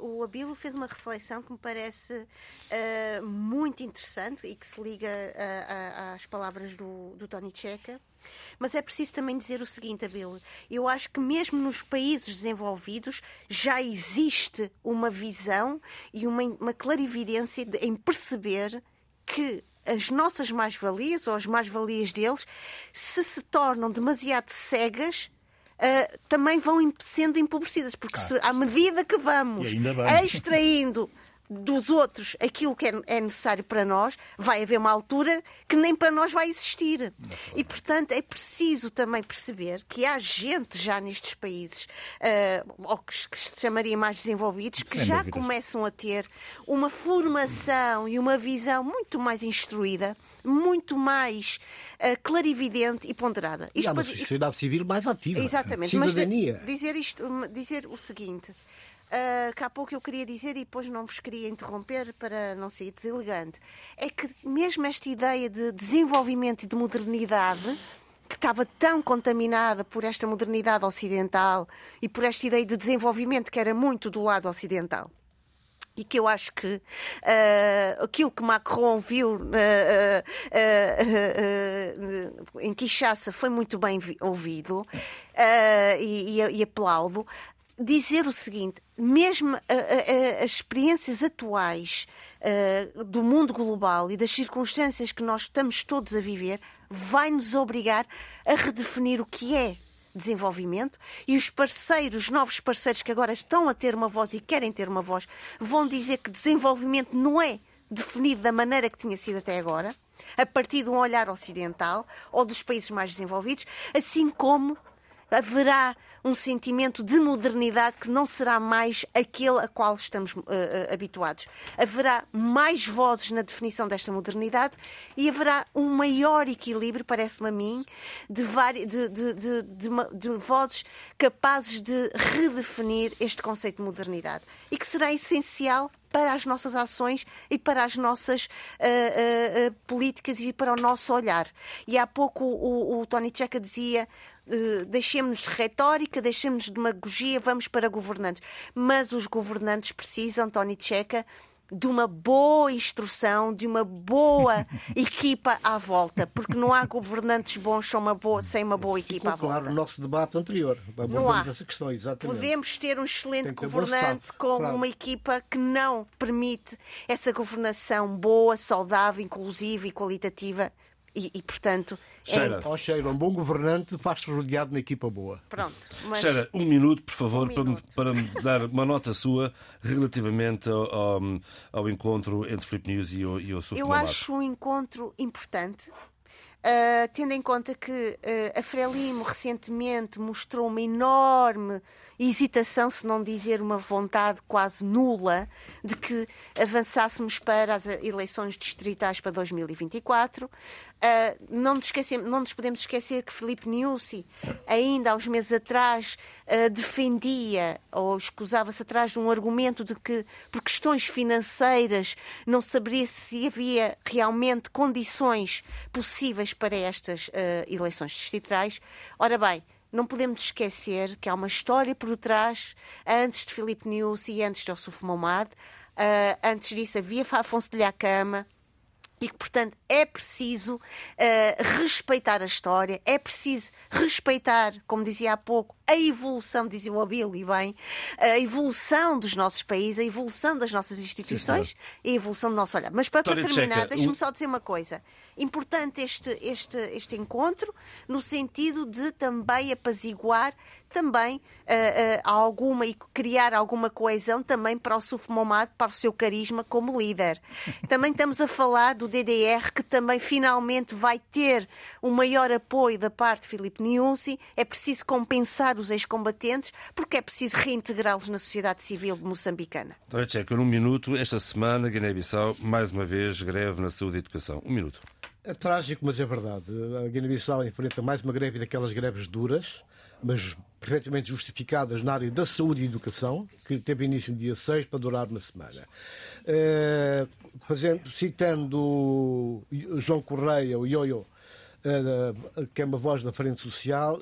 O Abilio fez uma reflexão que me parece muito interessante e que se liga às palavras do Tony Tcheca. Mas é preciso também dizer o seguinte, Abilio, eu acho que mesmo nos países desenvolvidos já existe uma visão e uma clarividência em perceber que as nossas mais-valias ou as mais-valias deles, se tornam demasiado cegas, também vão sendo empobrecidas, porque se, à medida que vamos extraindo dos outros aquilo que é necessário para nós, vai haver uma altura que nem para nós vai existir. E, portanto, é preciso também perceber que há gente já nestes países, ou que se chamaria mais desenvolvidos, que já começam a ter uma formação e uma visão muito mais instruída, muito mais clarividente e ponderada. Isto há uma sociedade civil mais ativa. Exatamente. Cidadania. Mas dizer o seguinte... que há pouco eu queria dizer e depois não vos queria interromper para não ser deselegante, é que mesmo esta ideia de desenvolvimento e de modernidade que estava tão contaminada por esta modernidade ocidental e por esta ideia de desenvolvimento que era muito do lado ocidental e que eu acho que aquilo que Macron viu em Kinshasa foi muito bem ouvido e aplaudo. Dizer o seguinte, mesmo as experiências atuais do mundo global e das circunstâncias que nós estamos todos a viver, vai nos obrigar a redefinir o que é desenvolvimento e os novos parceiros que agora estão a ter uma voz e querem ter uma voz, vão dizer que desenvolvimento não é definido da maneira que tinha sido até agora, a partir de um olhar ocidental ou dos países mais desenvolvidos, assim como haverá um sentimento de modernidade que não será mais aquele a qual estamos habituados. Haverá mais vozes na definição desta modernidade e haverá um maior equilíbrio, parece-me a mim, de vozes capazes de redefinir este conceito de modernidade e que será essencial para as nossas ações e para as nossas políticas e para o nosso olhar. E há pouco o Tony Tcheca dizia deixemos-nos de retórica, deixemos-nos de demagogia, vamos para governantes. Mas os governantes precisam, Tony Tcheca, de uma boa instrução, de uma boa equipa à volta, porque não há governantes bons sem uma boa equipa à volta. Claro, o nosso debate anterior. Não há. Questão, podemos ter um excelente governante com uma equipa que não permite essa governação boa, saudável, inclusiva e qualitativa e portanto... Sheila, um bom governante faz-se rodeado na equipa boa. Pronto. Mas... Sheila, um minuto, por favor, para me dar uma nota sua relativamente ao encontro entre Filipe Nyusi e o Ossufo Momade. Eu acho um encontro importante, tendo em conta que a Frelimo recentemente mostrou uma enorme hesitação, se não dizer uma vontade quase nula, de que avançássemos para as eleições distritais para 2024. Não nos podemos esquecer que Filipe Nyusi, ainda há uns meses atrás, defendia ou escusava-se atrás de um argumento de que, por questões financeiras, não saberia se havia realmente condições possíveis para estas eleições distritais. Ora bem, não podemos esquecer que há uma história por detrás, antes de Filipe Nyusi e antes de Ossufo Momade. Antes disso havia Afonso de Lhacama. E que, portanto, é preciso respeitar a história, é preciso respeitar, como dizia há pouco, a evolução, dizia o Abilio e bem, a evolução dos nossos países, a evolução das nossas instituições e a evolução do nosso olhar. Mas para terminar, deixe-me só dizer uma coisa. Importante este encontro, no sentido de também apaziguar também alguma e criar alguma coesão também para o Ossufo Momade, para o seu carisma como líder. Também estamos a falar do DDR, que também finalmente vai ter um maior apoio da parte de Filipe Nyusi. É preciso compensar os ex-combatentes, porque é preciso reintegrá-los na sociedade civil moçambicana. Tony Tcheca, num minuto, esta semana, Guiné-Bissau, mais uma vez, greve na saúde e educação. Um minuto. É trágico, mas é verdade. A Guiné-Bissau enfrenta mais uma greve daquelas greves duras, mas perfeitamente justificadas na área da saúde e educação, que teve início no dia 6 para durar uma semana. Citando João Correia, o Ioiô, que é uma voz da Frente Social,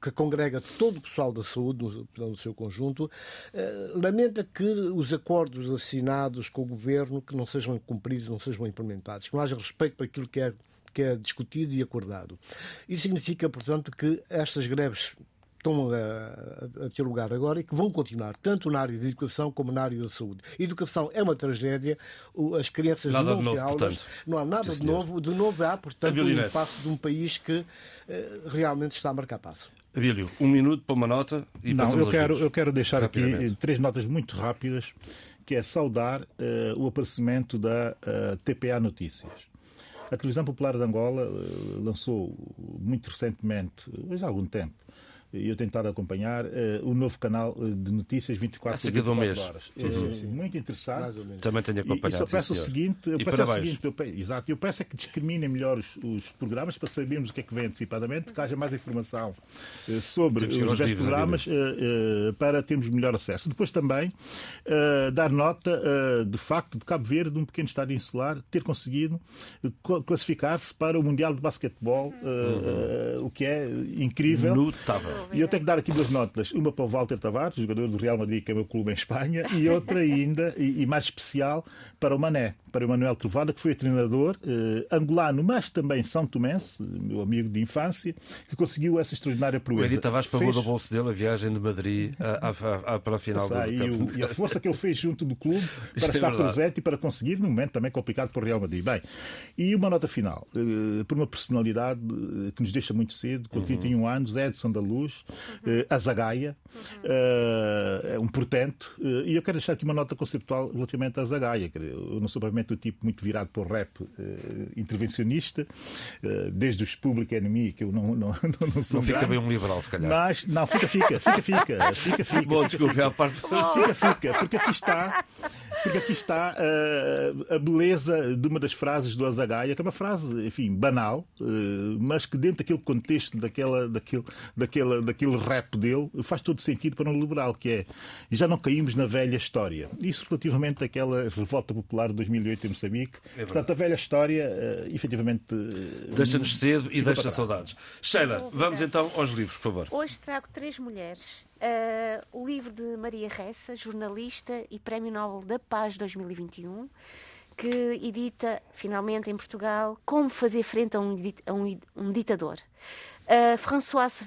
que congrega todo o pessoal da saúde no seu conjunto, lamenta que os acordos assinados com o governo que não sejam cumpridos, não sejam implementados, que não haja respeito para aquilo que é discutido e acordado. Isso significa, portanto, que estas greves estão a ter lugar agora e que vão continuar, tanto na área da educação como na área da saúde. A educação é uma tragédia, as crianças nada não têm aulas, portanto, não há nada de novo. De novo há, portanto, o impasse de um país que realmente está a marcar passo. Abilio, um minuto para uma nota e passamos aos livros. Eu quero deixar aqui três notas muito rápidas, que é saudar o aparecimento da TPA Notícias. A Televisão Popular de Angola lançou muito recentemente, há algum tempo, e eu tentado acompanhar, o novo canal de notícias 24 horas. Sim. Muito interessante. Também tenho acompanhado. E só peço o seguinte, eu peço é que discriminem melhor os programas para sabermos o que é que vem antecipadamente, que haja mais informação sobre os programas para termos melhor acesso. Depois também dar nota de facto de Cabo Verde, um pequeno estado insular, ter conseguido classificar-se para o Mundial de Basquetebol, o que é incrível. Notável. E eu tenho que dar aqui duas notas. Uma para o Walter Tavares, jogador do Real Madrid, que é o meu clube em Espanha, e outra ainda, e mais especial, para o Mané, para o Manuel Trovana, que foi o treinador angolano, mas também são tomense, meu amigo de infância, que conseguiu essa extraordinária proeza. O Edi Tavares pagou do bolso dele a viagem de Madrid para a final do campo. E a força que ele fez junto do clube para estar presente e para conseguir, num momento também complicado para o Real Madrid. Bem, e uma nota final, por uma personalidade que nos deixa muito cedo, com 31 anos, Edson da Luz, Azagaia, é um portento, e eu quero deixar aqui uma nota conceptual relativamente à Azagaia. Eu não sou propriamente um tipo muito virado para o rap intervencionista, desde os Public Enemy, que eu não sou. Não fica bem um liberal, se calhar. Mas, não, fica. Bom, desculpe, à parte. Fica, porque aqui está a beleza de uma das frases do Azagaia, que é uma frase, enfim, banal, mas que dentro daquele contexto, daquele rap dele, faz todo sentido para um liberal, que é: já não caímos na velha história. Isso relativamente àquela revolta popular de 2008 em Moçambique. É, portanto, a velha história, efetivamente... Deixa-nos cedo e deixa saudades. Sheila, vamos então aos livros, por favor. Hoje trago três mulheres. O livro de Maria Ressa, jornalista e Prémio Nobel da Paz 2021, que edita, finalmente, em Portugal, Como Fazer Frente a um Ditador. A Françoise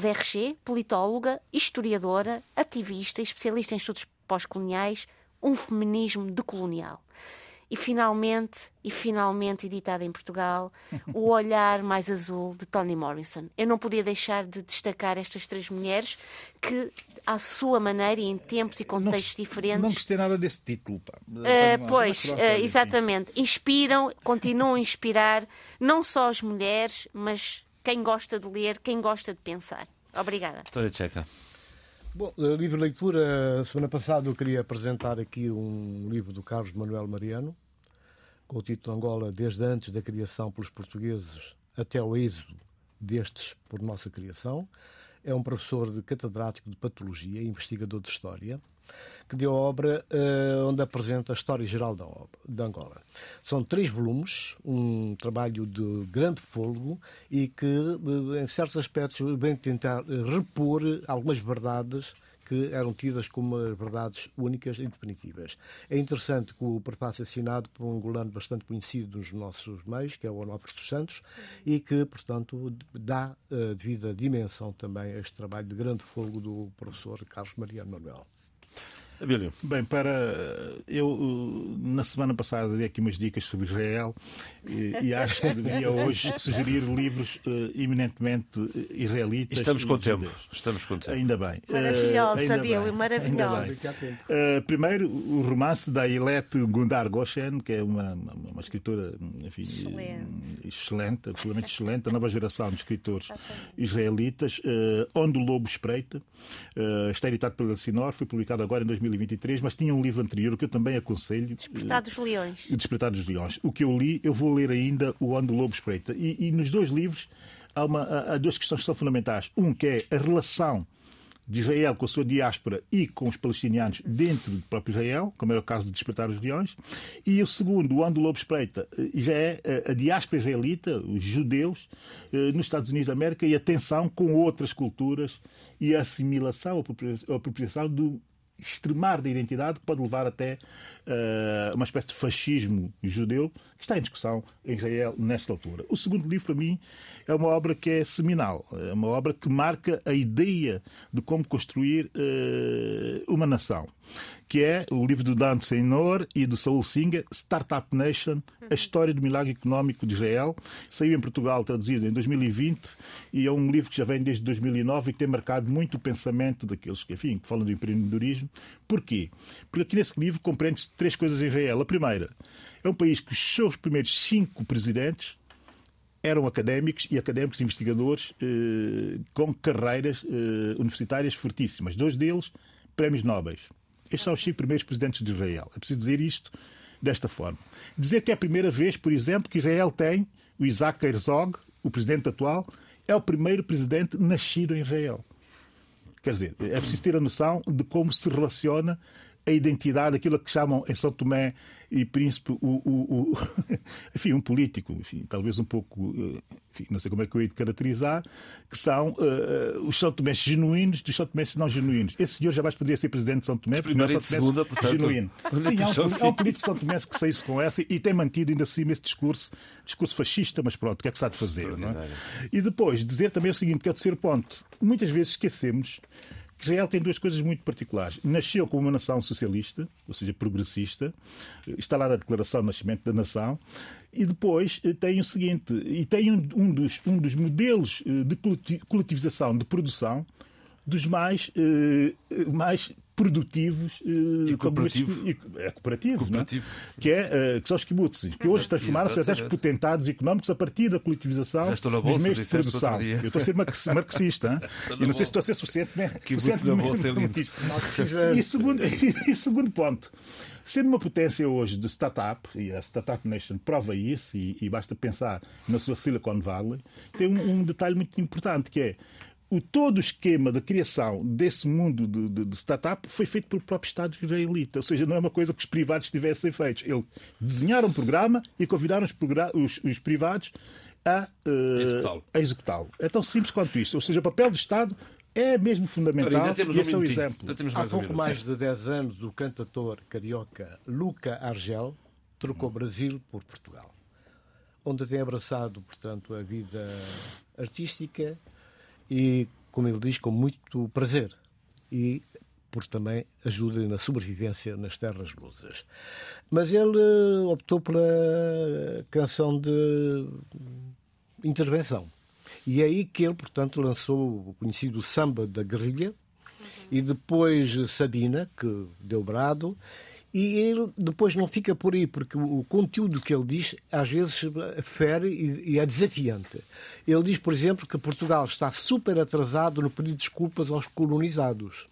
Verger, politóloga, historiadora, ativista e especialista em estudos pós-coloniais, Um Feminismo Decolonial. E finalmente editada em Portugal, O Olhar Mais Azul, de Toni Morrison. Eu não podia deixar de destacar estas três mulheres que, à sua maneira e em tempos e contextos diferentes... Não gostei nada desse título. Pá. Exatamente. Inspiram, continuam a inspirar, não só as mulheres, mas quem gosta de ler, quem gosta de pensar. Obrigada. Tony Tcheca. Bom, livro de leitura, semana passada eu queria apresentar aqui um livro do Carlos Manuel Mariano, com o título Angola, desde antes da criação pelos portugueses até o êxodo destes por nossa criação. É um professor de catedrático de patologia e investigador de história, que deu a obra onde apresenta a história geral da Angola. São três volumes, um trabalho de grande fôlego e que, em certos aspectos, vem tentar repor algumas verdades que eram tidas como verdades únicas e definitivas. É interessante que o prefácio é assinado por um angolano bastante conhecido nos nossos meios, que é o Onofre dos Santos, e que, portanto, dá a devida dimensão também a este trabalho de grande fôlego do professor Carlos Mariano Manuel. Abilio. Bem, eu na semana passada dei aqui umas dicas sobre Israel e acho que deveria hoje sugerir livros eminentemente israelitas. Estamos com tempo. Ainda bem. Maravilhoso, Abilio, maravilhoso. Primeiro, o romance da Ailete Gundar Goshen, que é uma escritora, enfim, excelente, absolutamente excelente, a nova geração de escritores israelitas, Onde o Lobo Espreita, está editado pela Sinor, foi publicado agora em 2023, mas tinha um livro anterior que eu também aconselho. Despertar dos Leões. Despertar dos Leões. O que eu li, eu vou ler ainda o Onde o Lobo Espreita. E nos dois livros há duas questões que são fundamentais. Um que é a relação de Israel com a sua diáspora e com os palestinianos dentro do próprio Israel, como era o caso de Despertar os Leões. E o segundo, o Onde o Lobo Espreita, já é a diáspora israelita, os judeus, nos Estados Unidos da América, e a tensão com outras culturas e a assimilação, a apropriação do extremar da identidade que pode levar até uma espécie de fascismo judeu que está em discussão em Israel nesta altura. O segundo livro, para mim, é uma obra que é seminal, é uma obra que marca a ideia de como construir uma nação, que é o livro do Dan Senor e do Saul Singer, Startup Nation, a história do milagre económico de Israel. Saiu em Portugal, traduzido em 2020, e é um livro que já vem desde 2009 e que tem marcado muito o pensamento daqueles que, enfim, que falam do empreendedorismo. Porquê? Porque aqui nesse livro compreende-se três coisas em Israel. A primeira, é um país que os seus primeiros 5 presidentes eram académicos e investigadores com carreiras universitárias fortíssimas. 2 deles, prémios Nobel. Estes são os 5 primeiros presidentes de Israel. É preciso dizer isto desta forma. Dizer que é a primeira vez, por exemplo, que Israel tem o Isaac Herzog, o presidente atual, é o primeiro presidente nascido em Israel. Quer dizer, é preciso ter a noção de como se relaciona a identidade, aquilo que chamam em São Tomé e Príncipe enfim, um político, enfim, talvez um pouco, enfim, não sei como é que eu hei de caracterizar, que são os São Tomés genuínos dos São Tomés não genuínos. Esse senhor jamais poderia ser presidente de São Tomé, porque não é São Tomé segunda, portanto, genuíno. Sim, há um político de São Tomé que saiu-se com essa e tem mantido ainda por cima esse discurso fascista, mas pronto, o que é que se há de fazer? Não é? E depois, dizer também o seguinte, que é o terceiro ponto. Muitas vezes esquecemos Israel tem 2 coisas muito particulares. Nasceu como uma nação socialista, ou seja, progressista. Está lá na Declaração de Nascimento da Nação. E depois tem o seguinte, e tem um dos modelos de coletivização de produção dos mais produtivos e cooperativos, não é? Que são os kibbutzim, que hoje transformaram-se até potentados económicos a partir da coletivização dos meios de produção. Eu estou a ser marxista, e não sei se estou a ser suficientemente. E segundo ponto, sendo uma potência hoje de startup, e a Startup Nation prova isso, e basta pensar na sua Silicon Valley, tem um detalhe muito importante, que é todo o esquema da criação desse mundo de startup foi feito pelo próprio Estado israelita. Ou seja, não é uma coisa que os privados tivessem feito. Eles desenharam um programa e convidaram os privados a executá-lo. É tão simples quanto isto. Ou seja, o papel do Estado é mesmo fundamental e esse é o exemplo. Há pouco mais de 10 anos, o cantator carioca Luca Argel trocou Brasil por Portugal, onde tem abraçado, portanto, a vida artística e, como ele diz, com muito prazer, e porque também ajuda na sobrevivência nas terras lusas. Mas ele optou pela canção de intervenção. E é aí que ele, portanto, lançou o conhecido Samba da Guerrilha, e depois Sabina, que deu brado, e ele depois não fica por aí, porque o conteúdo que ele diz às vezes fere e é desafiante. Ele diz, por exemplo, que Portugal está super atrasado no pedir desculpas aos colonizados.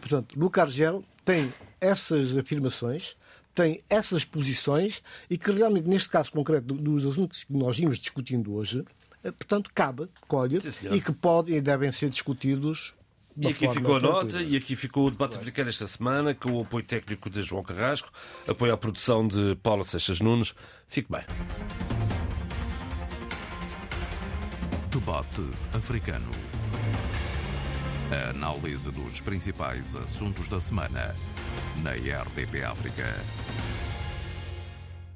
Portanto, Luca Argel tem essas afirmações, tem essas posições, e que realmente, neste caso concreto dos assuntos que nós vimos discutindo hoje, portanto, cabe, colhe, sim, e que podem e devem ser discutidos. E aqui ficou a nota, e aqui ficou o debate africano esta semana, com o apoio técnico de João Carrasco, apoio à produção de Paula Seixas Nunes. Fique bem. Debate africano. A análise dos principais assuntos da semana na RDP África.